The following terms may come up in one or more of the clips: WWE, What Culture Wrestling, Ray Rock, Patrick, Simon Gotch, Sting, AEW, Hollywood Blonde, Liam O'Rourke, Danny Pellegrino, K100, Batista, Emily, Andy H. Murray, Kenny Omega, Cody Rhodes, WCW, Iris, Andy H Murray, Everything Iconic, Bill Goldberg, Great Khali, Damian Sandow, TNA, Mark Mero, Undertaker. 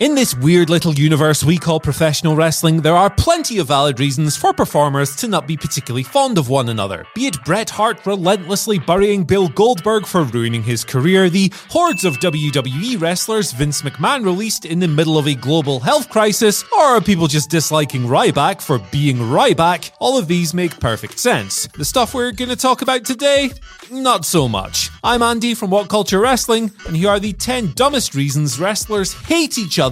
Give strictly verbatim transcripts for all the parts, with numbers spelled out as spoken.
In this weird little universe we call professional wrestling, there are plenty of valid reasons for performers to not be particularly fond of one another. Be it Bret Hart relentlessly burying Bill Goldberg for ruining his career, the hordes of W W E wrestlers Vince McMahon released in the middle of a global health crisis, or people just disliking Ryback for being Ryback. All of these make perfect sense. The stuff we're going to talk about today? Not so much. I'm Andy from What Culture Wrestling, and here are the ten dumbest reasons wrestlers hate each other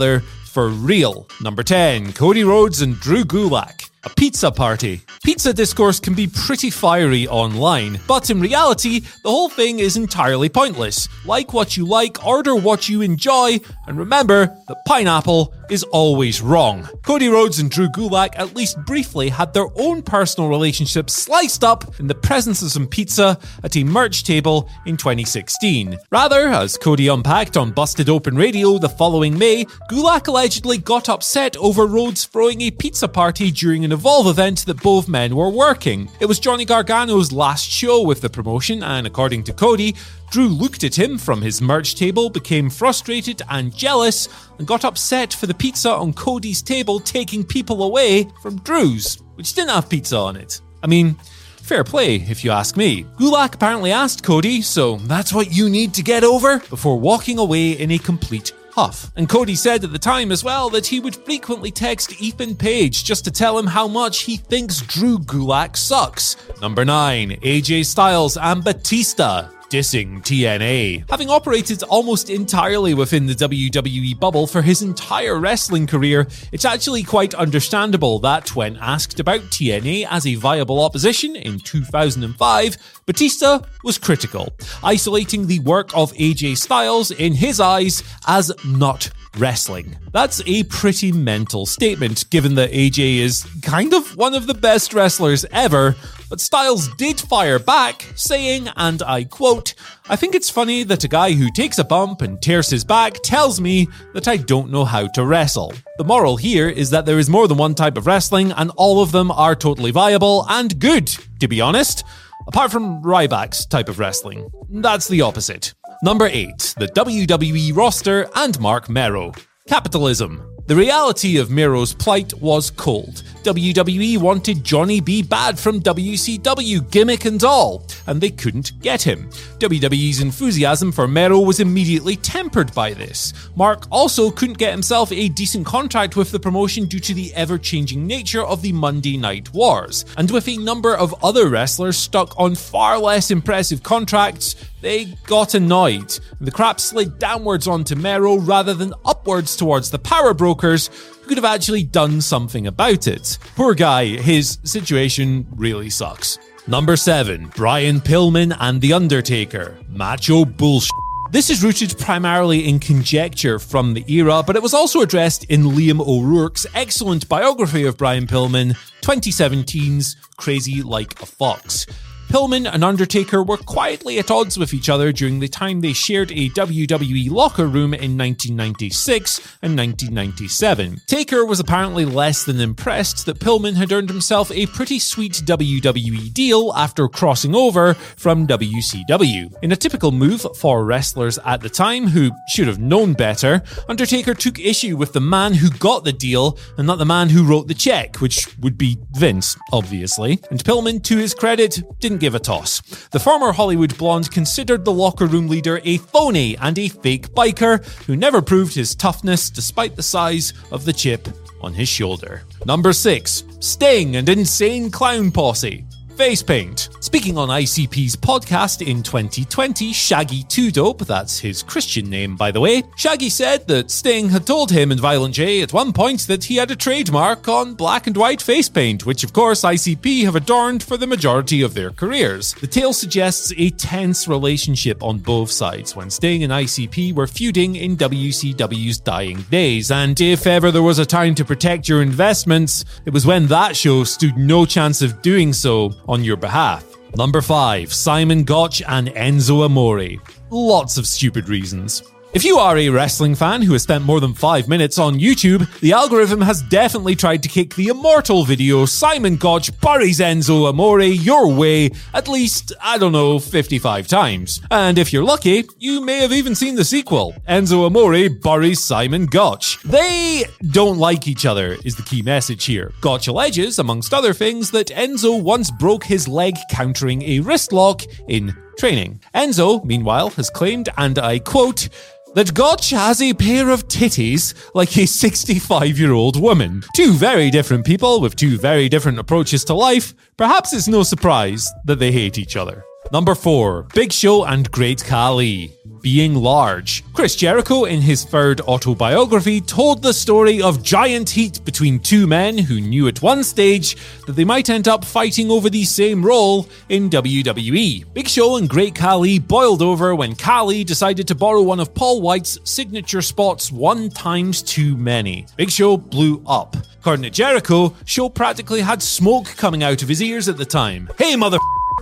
for real. Number ten, Cody Rhodes and Drew Gulak. A pizza party. Pizza discourse can be pretty fiery online, but in reality, the whole thing is entirely pointless. Like what you like, order what you enjoy, and remember that pineapple is always wrong. Cody Rhodes and Drew Gulak at least briefly had their own personal relationship sliced up in the presence of some pizza at a merch table in twenty sixteen. Rather, as Cody unpacked on Busted Open Radio the following May, Gulak allegedly got upset over Rhodes throwing a pizza party during an Evolve event that both men were working. It was Johnny Gargano's last show with the promotion, and according to Cody, Drew looked at him from his merch table, became frustrated and jealous, and got upset for the pizza on Cody's table taking people away from Drew's, which didn't have pizza on it. I mean, fair play, if you ask me. Gulak apparently asked Cody, so that's what you need to get over, before walking away in a complete huff. And Cody said at the time as well that he would frequently text Ethan Page just to tell him how much he thinks Drew Gulak sucks. Number nine, A J Styles and Batista dissing T N A. Having operated almost entirely within the W W E bubble for his entire wrestling career, it's actually quite understandable that when asked about T N A as a viable opposition in two thousand five, Batista was critical, isolating the work of A J Styles in his eyes as not wrestling. That's a pretty mental statement, given that A J is kind of one of the best wrestlers ever, but Styles did fire back, saying, and I quote, "I think it's funny that a guy who takes a bump and tears his back tells me that I don't know how to wrestle." The moral here is that there is more than one type of wrestling, and all of them are totally viable and good, to be honest, apart from Ryback's type of wrestling. That's the opposite. Number eight, the W W E roster and Mark Mero. Capitalism. The reality of Mero's plight was cold. W W E wanted Johnny B. Badd from W C W, gimmick and all, and they couldn't get him. W W E's enthusiasm for Mero was immediately tempered by this. Mark also couldn't get himself a decent contract with the promotion due to the ever-changing nature of the Monday Night Wars. And with a number of other wrestlers stuck on far less impressive contracts, they got annoyed. The crap slid downwards onto Mero rather than upwards towards the power brokers, could have actually done something about it. Poor guy, his situation really sucks. Number seven, Brian Pillman and The Undertaker. Macho bullshit. This is rooted primarily in conjecture from the era, but it was also addressed in Liam O'Rourke's excellent biography of Brian Pillman, twenty seventeen's Crazy Like a Fox. Pillman and Undertaker were quietly at odds with each other during the time they shared a W W E locker room in nineteen ninety-six and nineteen ninety-seven. Taker was apparently less than impressed that Pillman had earned himself a pretty sweet W W E deal after crossing over from W C W. In a typical move for wrestlers at the time who should have known better, Undertaker took issue with the man who got the deal and not the man who wrote the check, which would be Vince, obviously. And Pillman, to his credit, didn't didn't give a toss. The former Hollywood Blonde considered the locker room leader a phony and a fake biker who never proved his toughness despite the size of the chip on his shoulder. Number six. Sting and Insane Clown Posse. Face paint. Speaking on I C P's podcast in twenty twenty, Shaggy Two-Dope, that's his Christian name by the way, Shaggy said that Sting had told him and Violent J at one point that he had a trademark on black and white face paint, which of course I C P have adorned for the majority of their careers. The tale suggests a tense relationship on both sides when Sting and I C P were feuding in W C W's dying days, and if ever there was a time to protect your investments, it was when that show stood no chance of doing so on your behalf. Number five. Simon Gotch and Enzo Amore. Lots of stupid reasons. If you are a wrestling fan who has spent more than five minutes on YouTube, the algorithm has definitely tried to kick the immortal video Simon Gotch buries Enzo Amore your way at least, I don't know, fifty-five times. And if you're lucky, you may have even seen the sequel, Enzo Amore buries Simon Gotch. They don't like each other is the key message here. Gotch alleges, amongst other things, that Enzo once broke his leg countering a wrist lock in training. Enzo, meanwhile, has claimed, and I quote, that Gotch has a pair of titties like a sixty-five-year-old woman. Two very different people with two very different approaches to life. Perhaps it's no surprise that they hate each other. Number four. Big Show and Great Khali. Being large. Chris Jericho, in his third autobiography, told the story of giant heat between two men who knew at one stage that they might end up fighting over the same role in W W E. Big Show and Great Khali boiled over when Khali decided to borrow one of Paul White's signature spots one times too many. Big Show blew up. According to Jericho, Show practically had smoke coming out of his ears at the time. "Hey, mother...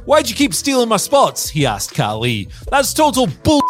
why'd you keep stealing my spots?" he asked Khali. "That's total bull.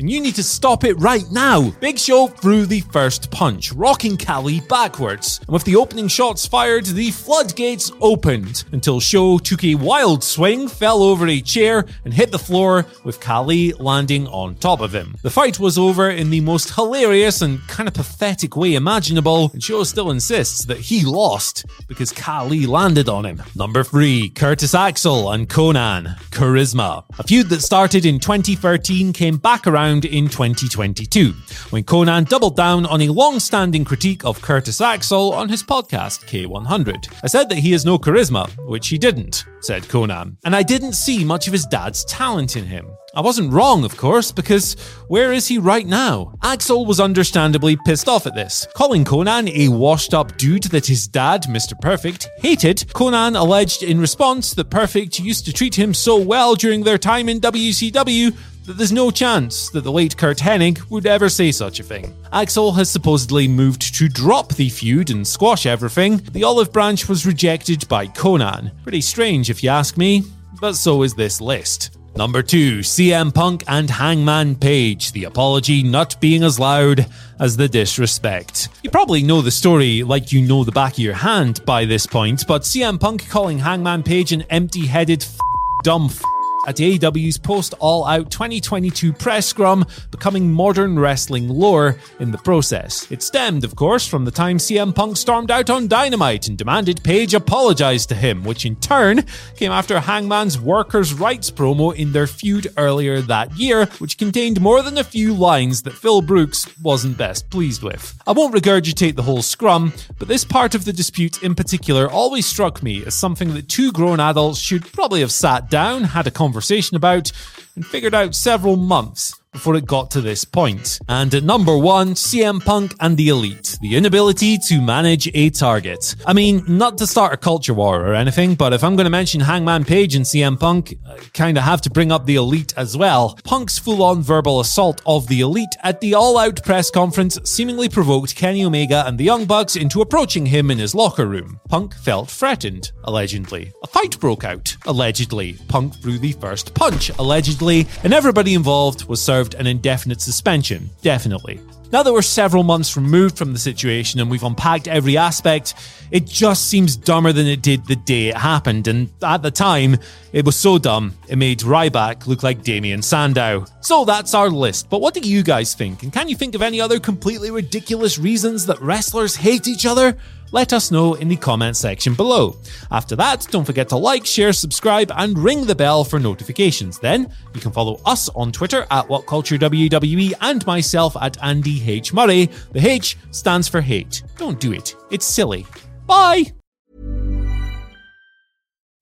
And you need to stop it right now." Big Show threw the first punch, rocking Khali backwards. And with the opening shots fired, the floodgates opened until Show took a wild swing, fell over a chair, and hit the floor with Khali landing on top of him. The fight was over in the most hilarious and kind of pathetic way imaginable, and Show still insists that he lost because Khali landed on him. Number three. Curtis Axel and Conan. Charisma. A feud that started in twenty thirteen came back around in twenty twenty-two, when Conan doubled down on a long-standing critique of Curtis Axel on his podcast, K one hundred. "I said that he has no charisma, which he didn't," said Conan. "And I didn't see much of his dad's talent in him. I wasn't wrong, of course, because where is he right now?" Axel was understandably pissed off at this. Calling Conan a washed-up dude that his dad, Mister Perfect, hated, Conan alleged in response that Perfect used to treat him so well during their time in W C W that there's no chance that the late Kurt Hennig would ever say such a thing. Axel has supposedly moved to drop the feud and squash everything. The olive branch was rejected by Conan. Pretty strange if you ask me, but so is this list. Number two. C M Punk and Hangman Page, the apology not being as loud as the disrespect. You probably know the story like you know the back of your hand by this point, but C M Punk calling Hangman Page an empty-headed f***, dumb f*** at A E W's post-all-out twenty twenty-two press scrum, becoming modern wrestling lore in the process. It stemmed, of course, from the time C M Punk stormed out on Dynamite and demanded Page apologize to him, which in turn came after Hangman's workers' rights promo in their feud earlier that year, which contained more than a few lines that Phil Brooks wasn't best pleased with. I won't regurgitate the whole scrum, but this part of the dispute in particular always struck me as something that two grown adults should probably have sat down, had a conversation, conversation about and figured out several months before it got to this point. And at number one, C M Punk and the Elite. The inability to manage a target. I mean, not to start a culture war or anything, but if I'm going to mention Hangman Page and C M Punk, I kind of have to bring up the Elite as well. Punk's full-on verbal assault of the Elite at the all-out press conference seemingly provoked Kenny Omega and the Young Bucks into approaching him in his locker room. Punk felt threatened, allegedly. A fight broke out, allegedly. Punk threw the first punch, allegedly, and everybody involved was served an indefinite suspension, definitely. Now that we're several months removed from the situation and we've unpacked every aspect, it just seems dumber than it did the day it happened, and at the time, it was so dumb, it made Ryback look like Damian Sandow. So that's our list, but what do you guys think? And can you think of any other completely ridiculous reasons that wrestlers hate each other? Let us know in the comment section below. After that, don't forget to like, share, subscribe, and ring the bell for notifications. Then you can follow us on Twitter at WhatCultureWWE and myself at Andy H. Murray. The H stands for hate. Don't do it. It's silly. Bye!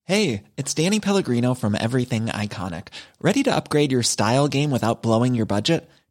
Hey, it's Danny Pellegrino from Everything Iconic. Ready to upgrade your style game without blowing your budget?